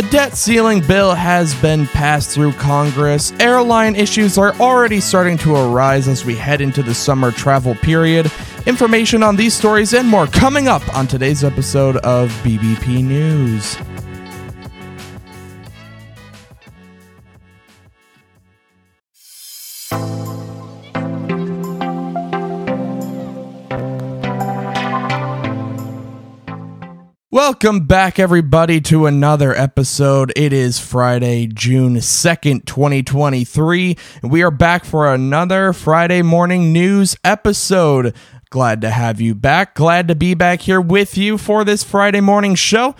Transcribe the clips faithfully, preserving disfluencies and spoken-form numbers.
The debt ceiling bill has been passed through Congress. Airline issues are already starting to arise as we head into the summer travel period. Information on these stories and more coming up on today's episode of B B P News. Welcome back, everybody, to another episode. It is Friday, June second, twenty twenty-three, and we are back for another Friday morning news episode. Glad to have you back. Glad to be back here with you for this Friday morning show.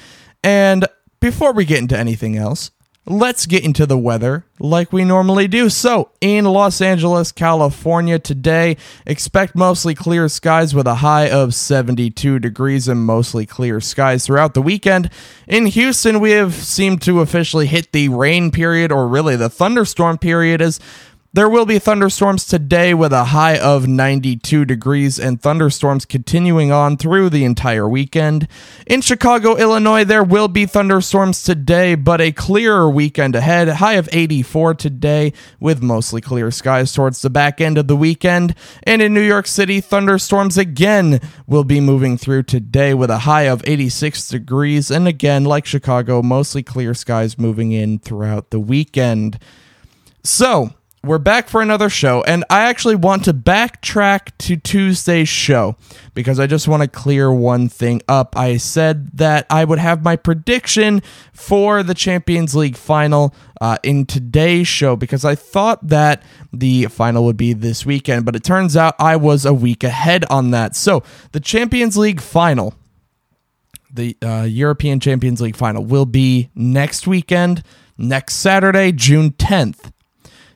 And before we get into anything else, let's get into the weather like we normally do. So, in Los Angeles, California today, expect mostly clear skies with a high of seventy-two degrees and mostly clear skies throughout the weekend. In Houston, we have seemed to officially hit the rain period, or really the thunderstorm period, as there will be thunderstorms today with a high of ninety-two degrees and thunderstorms continuing on through the entire weekend. In Chicago, Illinois, there will be thunderstorms today, but a clearer weekend ahead. High of eighty-four today with mostly clear skies towards the back end of the weekend. And in New York City, thunderstorms again will be moving through today with a high of eighty-six degrees. And again, like Chicago, mostly clear skies moving in throughout the weekend. So, we're back for another show, and I actually want to backtrack to Tuesday's show because I just want to clear one thing up. I said that I would have my prediction for the Champions League final uh, in today's show because I thought that the final would be this weekend, but it turns out I was a week ahead on that. So the Champions League final, the uh, European Champions League final, will be next weekend, next Saturday, June tenth.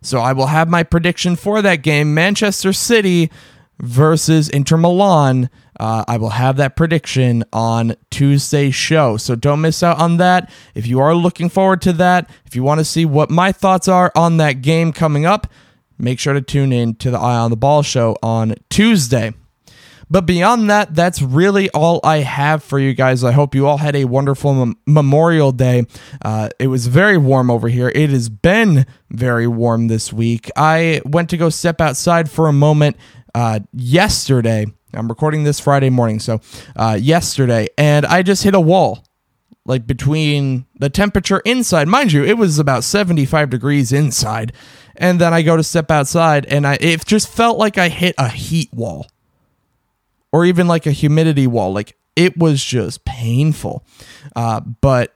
So I will have my prediction for that game, Manchester City versus Inter Milan. Uh, I will have that prediction on Tuesday's show. So don't miss out on that. If you are looking forward to that, if you want to see what my thoughts are on that game coming up, make sure to tune in to the Eye on the Ball show on Tuesday. But beyond that, that's really all I have for you guys. I hope you all had a wonderful mem- Memorial Day. Uh, it was very warm over here. It has been very warm this week. I went to go step outside for a moment uh, yesterday. I'm recording this Friday morning, so uh, yesterday. And I just hit a wall, like between the temperature inside. Mind you, it was about seventy-five degrees inside. And then I go to step outside, and I it just felt like I hit a heat wall. Or even like a humidity wall. Like, it was just painful. Uh, but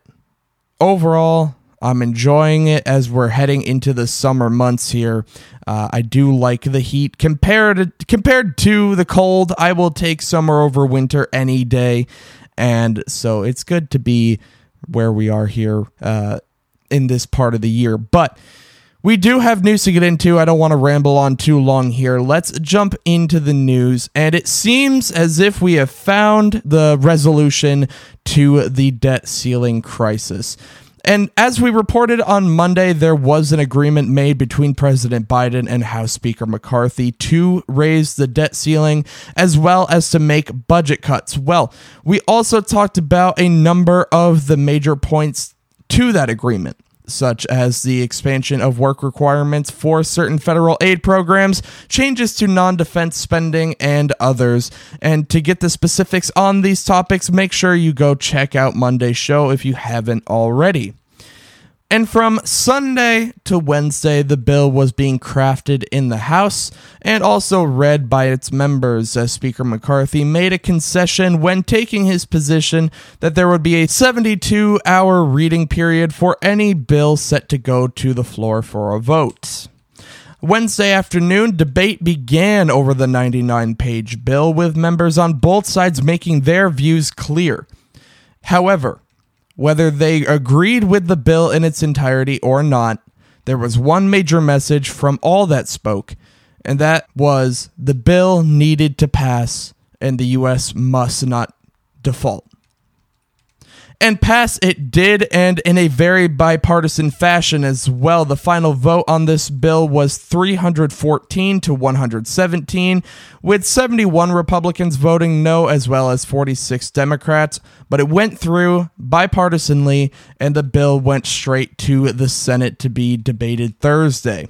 overall, I'm enjoying it as we're heading into the summer months here. Uh, I do like the heat. Compared to, compared to the cold, I will take summer over winter any day. And so it's good to be where we are here uh, in this part of the year. But we do have news to get into. I don't want to ramble on too long here. Let's jump into the news. And it seems as if we have found the resolution to the debt ceiling crisis. And as we reported on Monday, there was an agreement made between President Biden and House Speaker McCarthy to raise the debt ceiling as well as to make budget cuts. Well, we also talked about a number of the major points to that agreement, such as the expansion of work requirements for certain federal aid programs, changes to non-defense spending, and others. And to get the specifics on these topics, make sure you go check out Monday's show if you haven't already. And from Sunday to Wednesday, the bill was being crafted in the House and also read by its members. As Speaker McCarthy made a concession when taking his position that there would be a seventy-two hour reading period for any bill set to go to the floor for a vote. Wednesday afternoon, debate began over the ninety-nine page bill, with members on both sides making their views clear. However, whether they agreed with the bill in its entirety or not, there was one major message from all that spoke, and that was the bill needed to pass and the U S must not default. And pass it did, and in a very bipartisan fashion as well. The final vote on this bill was three hundred fourteen to one hundred seventeen, with seventy-one Republicans voting no as well as forty-six Democrats. But it went through bipartisanly, and the bill went straight to the Senate to be debated Thursday.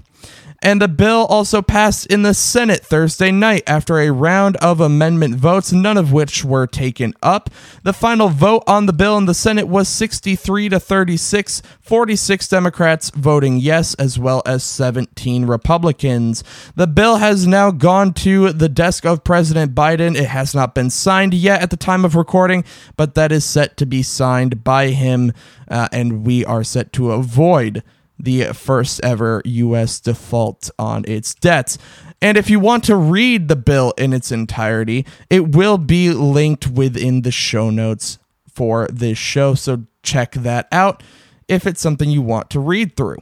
And the bill also passed in the Senate Thursday night after a round of amendment votes, none of which were taken up. The final vote on the bill in the Senate was sixty-three to thirty-six, forty-six Democrats voting yes, as well as seventeen Republicans. The bill has now gone to the desk of President Biden. It has not been signed yet at the time of recording, but that is set to be signed by him, uh, and we are set to avoid the first ever U S default on its debts. And if you want to read the bill in its entirety, it will be linked within the show notes for this show, so check that out if it's something you want to read through.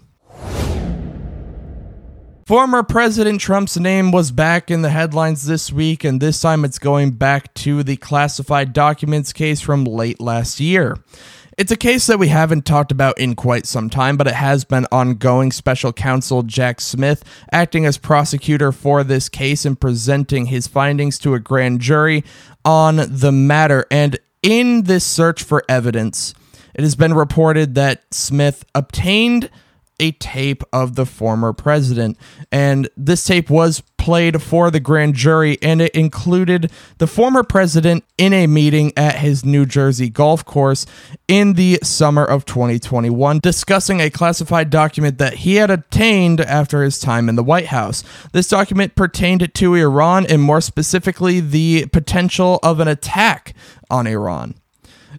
Former President Trump's name was back in the headlines this week, and this time it's going back to the classified documents case from late last year. It's a case that we haven't talked about in quite some time, but it has been ongoing. Special counsel Jack Smith, acting as prosecutor for this case and presenting his findings to a grand jury on the matter. And in this search for evidence, it has been reported that Smith obtained a tape of the former president. And this tape was played for the grand jury, and it included the former president in a meeting at his New Jersey golf course in the summer of twenty twenty-one, discussing a classified document that he had obtained after his time in the White House. This document pertained to Iran, and more specifically, the potential of an attack on Iran.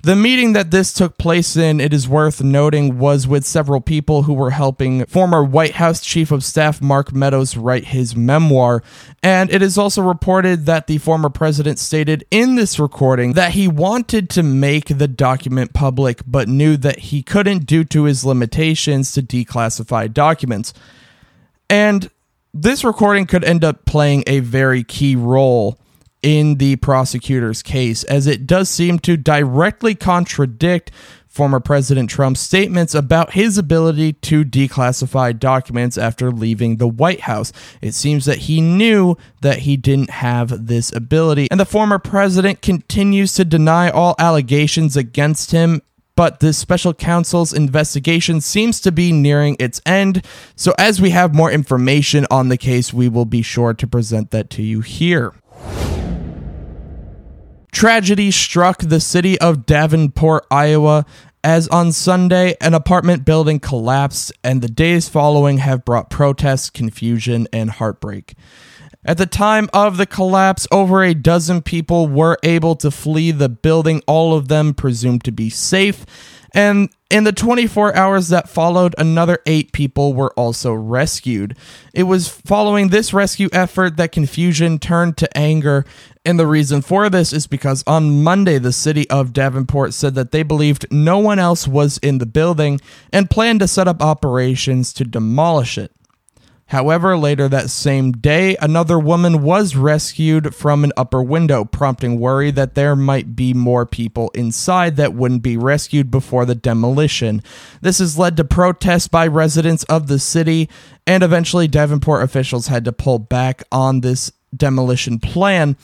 The meeting that this took place in, it is worth noting, was with several people who were helping former White House Chief of Staff Mark Meadows write his memoir. And it is also reported that the former president stated in this recording that he wanted to make the document public, but knew that he couldn't due to his limitations to declassify documents. And this recording could end up playing a very key role in the prosecutor's case, as it does seem to directly contradict former President Trump's statements about his ability to declassify documents after leaving the White House. It seems that he knew that he didn't have this ability, and the former president continues to deny all allegations against him. But this special counsel's investigation seems to be nearing its end, so as we have more information on the case, we will be sure to present that to you here. Tragedy struck the city of Davenport, Iowa, as on Sunday, an apartment building collapsed, and the days following have brought protests, confusion, and heartbreak. At the time of the collapse, over a dozen people were able to flee the building, all of them presumed to be safe. And in the twenty-four hours that followed, another eight people were also rescued. It was following this rescue effort that confusion turned to anger. And the reason for this is because on Monday, the city of Davenport said that they believed no one else was in the building and planned to set up operations to demolish it. However, later that same day, another woman was rescued from an upper window, prompting worry that there might be more people inside that wouldn't be rescued before the demolition. This has led to protests by residents of the city, and eventually Davenport officials had to pull back on this demolition plan.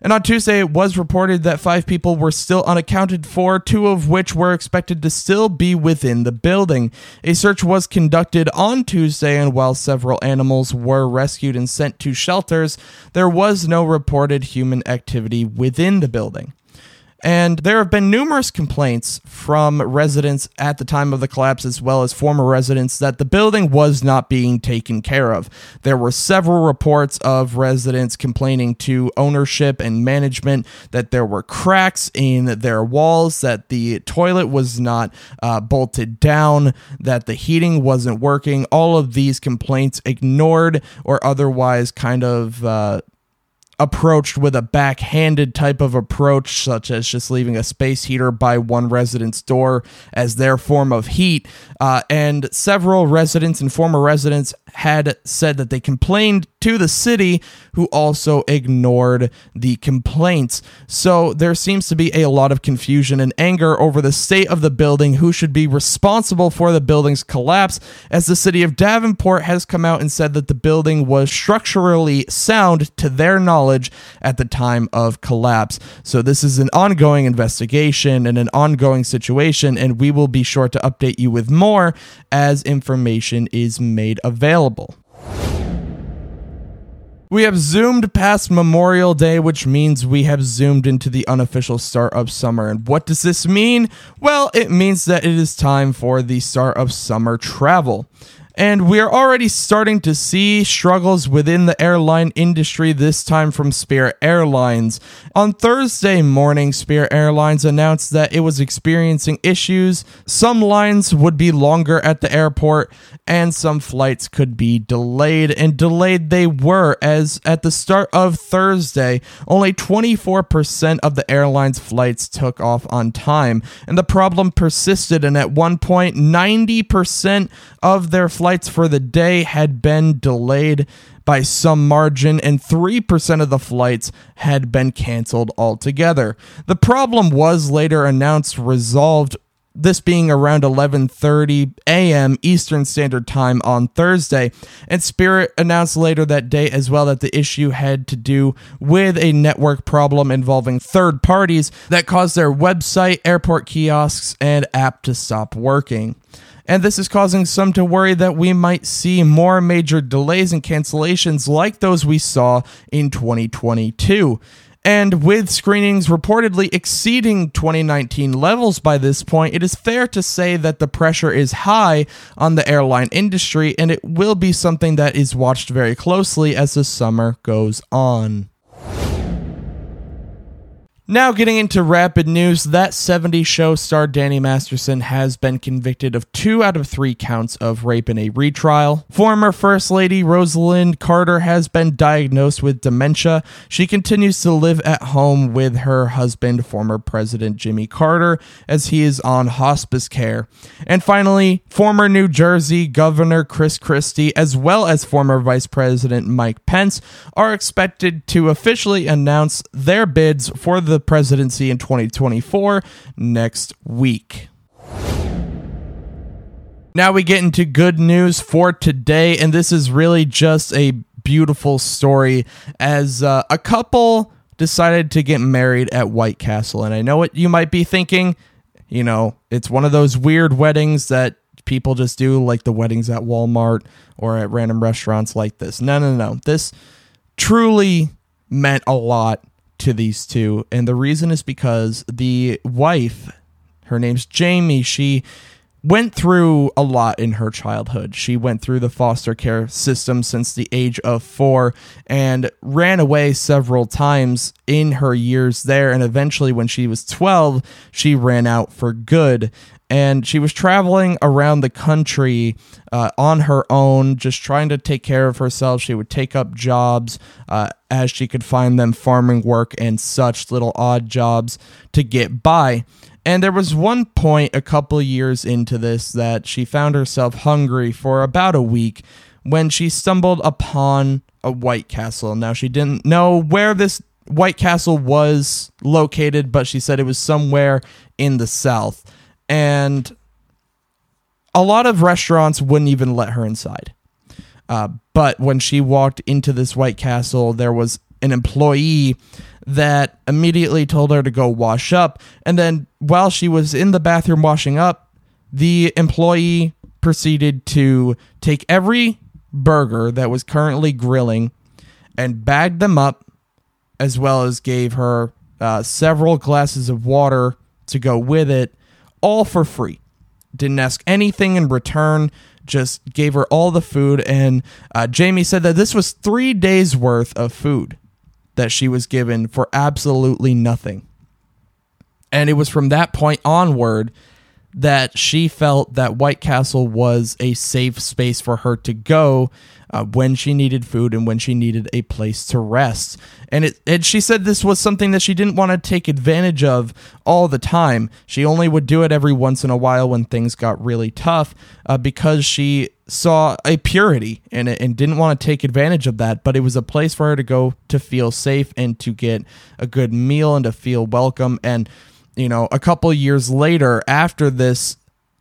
And on Tuesday, it was reported that five people were still unaccounted for, two of which were expected to still be within the building. A search was conducted on Tuesday, and while several animals were rescued and sent to shelters, there was no reported human activity within the building. And there have been numerous complaints from residents at the time of the collapse, as well as former residents, that the building was not being taken care of. There were several reports of residents complaining to ownership and management that there were cracks in their walls, that the toilet was not uh, bolted down, that the heating wasn't working. All of these complaints ignored or otherwise kind of Uh, approached with a backhanded type of approach, such as just leaving a space heater by one resident's door as their form of heat. Uh, and several residents and former residents had said that they complained to the city, who also ignored the complaints. So there seems to be a lot of confusion and anger over the state of the building, who should be responsible for the building's collapse, as the city of Davenport has come out and said that the building was structurally sound to their knowledge at the time of collapse. So this is an ongoing investigation and an ongoing situation, and we will be sure to update you with more as information is made available. We have zoomed past Memorial Day, which means we have zoomed into the unofficial start of summer. And what does this mean? Well, it means that it is time for the start of summer travel. And we are already starting to see struggles within the airline industry, this time from Spirit Airlines. On Thursday morning, Spirit Airlines announced that it was experiencing issues. Some lines would be longer at the airport, and some flights could be delayed. And delayed they were, as at the start of Thursday, only twenty-four percent of the airline's flights took off on time. And the problem persisted, and at one point, ninety percent of their flights for the day had been delayed by some margin, and three percent of the flights had been canceled altogether. The problem was later announced resolved, this being around eleven thirty a.m. Eastern Standard Time on Thursday. And Spirit announced later that day as well that the issue had to do with a network problem involving third parties that caused their website, airport kiosks, and app to stop working. And this is causing some to worry that we might see more major delays and cancellations like those we saw in twenty twenty-two. And with screenings reportedly exceeding twenty nineteen levels by this point, it is fair to say that the pressure is high on the airline industry, and it will be something that is watched very closely as the summer goes on. Now getting into rapid news, that seventies show star Danny Masterson has been convicted of two out of three counts of rape in a retrial. Former First Lady Rosalynn Carter has been diagnosed with dementia. She continues to live at home with her husband, former President Jimmy Carter, as he is on hospice care. And finally, former New Jersey Governor Chris Christie, as well as former Vice President Mike Pence, are expected to officially announce their bids for the presidency in twenty twenty-four next week. Now we get into good news for today, and this is really just a beautiful story as uh, a couple decided to get married at White Castle. And I know what you might be thinking, you know, it's one of those weird weddings that people just do, like the weddings at Walmart or at random restaurants like this. No, no, no. This truly meant a lot to these two, and the reason is because the wife, her name's Jamie, she went through a lot in her childhood. She went through the foster care system since the age of four and ran away several times in her years there, and eventually when she was twelve, she ran out for good. And she was traveling around the country uh, on her own, just trying to take care of herself. She would take up jobs uh, as she could find them, farming work and such, little odd jobs to get by. And there was one point a couple years into this that she found herself hungry for about a week when she stumbled upon a White Castle. Now, she didn't know where this White Castle was located, but she said it was somewhere in the South. And a lot of restaurants wouldn't even let her inside. Uh, but when she walked into this White Castle, there was an employee that immediately told her to go wash up. And then while she was in the bathroom washing up, the employee proceeded to take every burger that was currently grilling and bagged them up, as well as gave her uh, several glasses of water to go with it. All for free. Didn't ask anything in return, just gave her all the food. And uh, Jamie said that this was three days worth of food that she was given for absolutely nothing. And it was from that point onward that she felt that White Castle was a safe space for her to go uh, when she needed food and when she needed a place to rest. And, it, and she said this was something that she didn't want to take advantage of all the time. She only would do it every once in a while when things got really tough uh, because she saw a purity in it and didn't want to take advantage of that, but it was a place for her to go to feel safe and to get a good meal and to feel welcome. And, you know, a couple years later, after this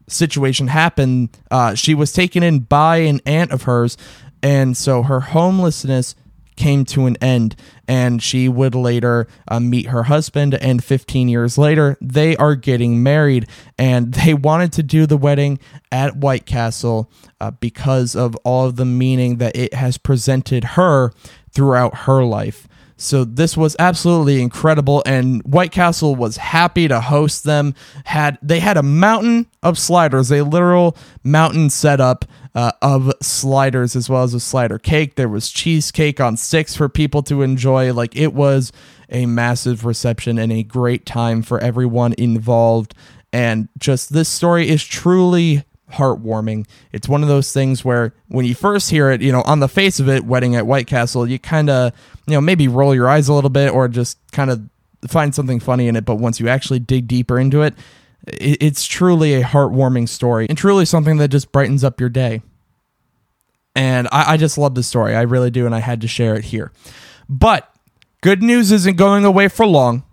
situation happened, uh, she was taken in by an aunt of hers, and so her homelessness came to an end, and she would later uh, meet her husband, and fifteen years later they are getting married, and they wanted to do the wedding at White Castle uh, because of all of the meaning that it has presented her throughout her life. So this was absolutely incredible, and White Castle was happy to host them. Had they had a mountain of sliders, a literal mountain set up uh, of sliders, as well as a slider cake. There was cheesecake on sticks for people to enjoy. Like, it was a massive reception and a great time for everyone involved. And just this story is truly heartwarming. It's one of those things where when you first hear it, you know, on the face of it, wedding at White Castle, you kind of, you know, maybe roll your eyes a little bit or just kind of find something funny in it. But once you actually dig deeper into it, it's truly a heartwarming story and truly something that just brightens up your day. And I, I just love the story. I really do. And I had to share it here. But good news isn't going away for long.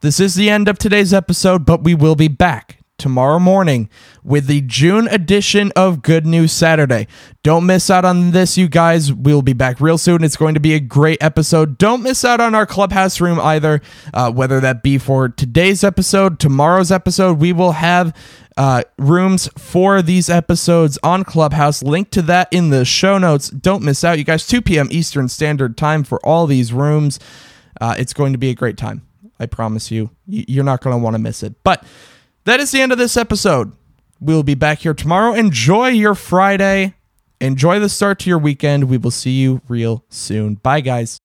This is the end of today's episode, but we will be back tomorrow morning with the June edition of Good News Saturday. Don't miss out on this, you guys. We'll be back real soon. It's going to be a great episode. Don't miss out on our Clubhouse room either, uh, whether that be for today's episode, tomorrow's episode. We will have uh, rooms for these episodes on Clubhouse. Link to that in the show notes. Don't miss out, you guys. two p.m. Eastern Standard Time for all these rooms. Uh, it's going to be a great time. I promise you. You're not going to want to miss it. But that is the end of this episode. We'll be back here tomorrow. Enjoy your Friday. Enjoy the start to your weekend. We will see you real soon. Bye, guys.